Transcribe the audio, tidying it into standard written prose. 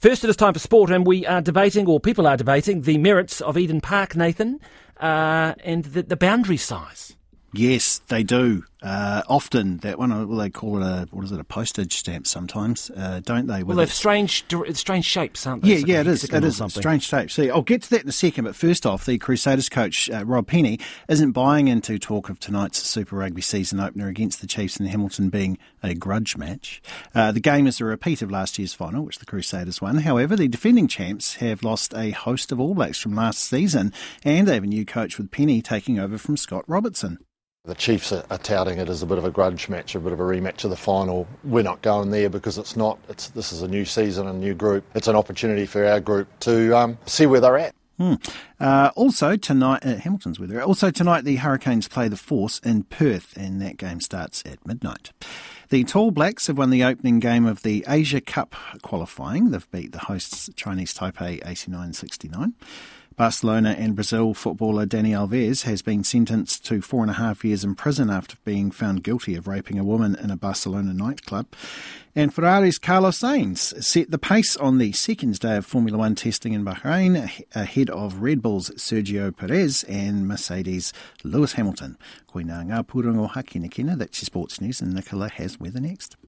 First, it is time for sport, and we are debating, or people are debating, the merits of Eden Park, Nathan, and the boundary size. Yes, they do. Often that one, well, they call it a postage stamp sometimes, don't they? Well, they've strange shapes, aren't they? Yeah, yeah, it is strange shapes. See, I'll get to that in a second, but first off, the Crusaders coach, Rob Penney, isn't buying into talk of tonight's Super Rugby season opener against the Chiefs in Hamilton being a grudge match. The game is a repeat of last year's final, which the Crusaders won. However, the defending champs have lost a host of All Blacks from last season, and they have a new coach with Penney taking over from Scott Robertson. The Chiefs are touting it as a bit of a grudge match, a bit of a rematch of the final. We're not going there because it's not. This is a new season, a new group. It's an opportunity for our group to see where they're at. Also tonight, Hamilton's weather. Also tonight, the Hurricanes play the Force in Perth, and that game starts at midnight. The Tall Blacks have won the opening game of the Asia Cup qualifying. They've beat the hosts Chinese Taipei 89-69. Barcelona and Brazil footballer Dani Alves has been sentenced to 4.5 years in prison after being found guilty of raping a woman in a Barcelona nightclub. And Ferrari's Carlos Sainz set the pace on the second day of Formula One testing in Bahrain ahead of Red Bull's Sergio Perez and Mercedes' Lewis Hamilton. Koinā ngā pūrongo haki na kena. That's your sports news, and Nicola has weather next.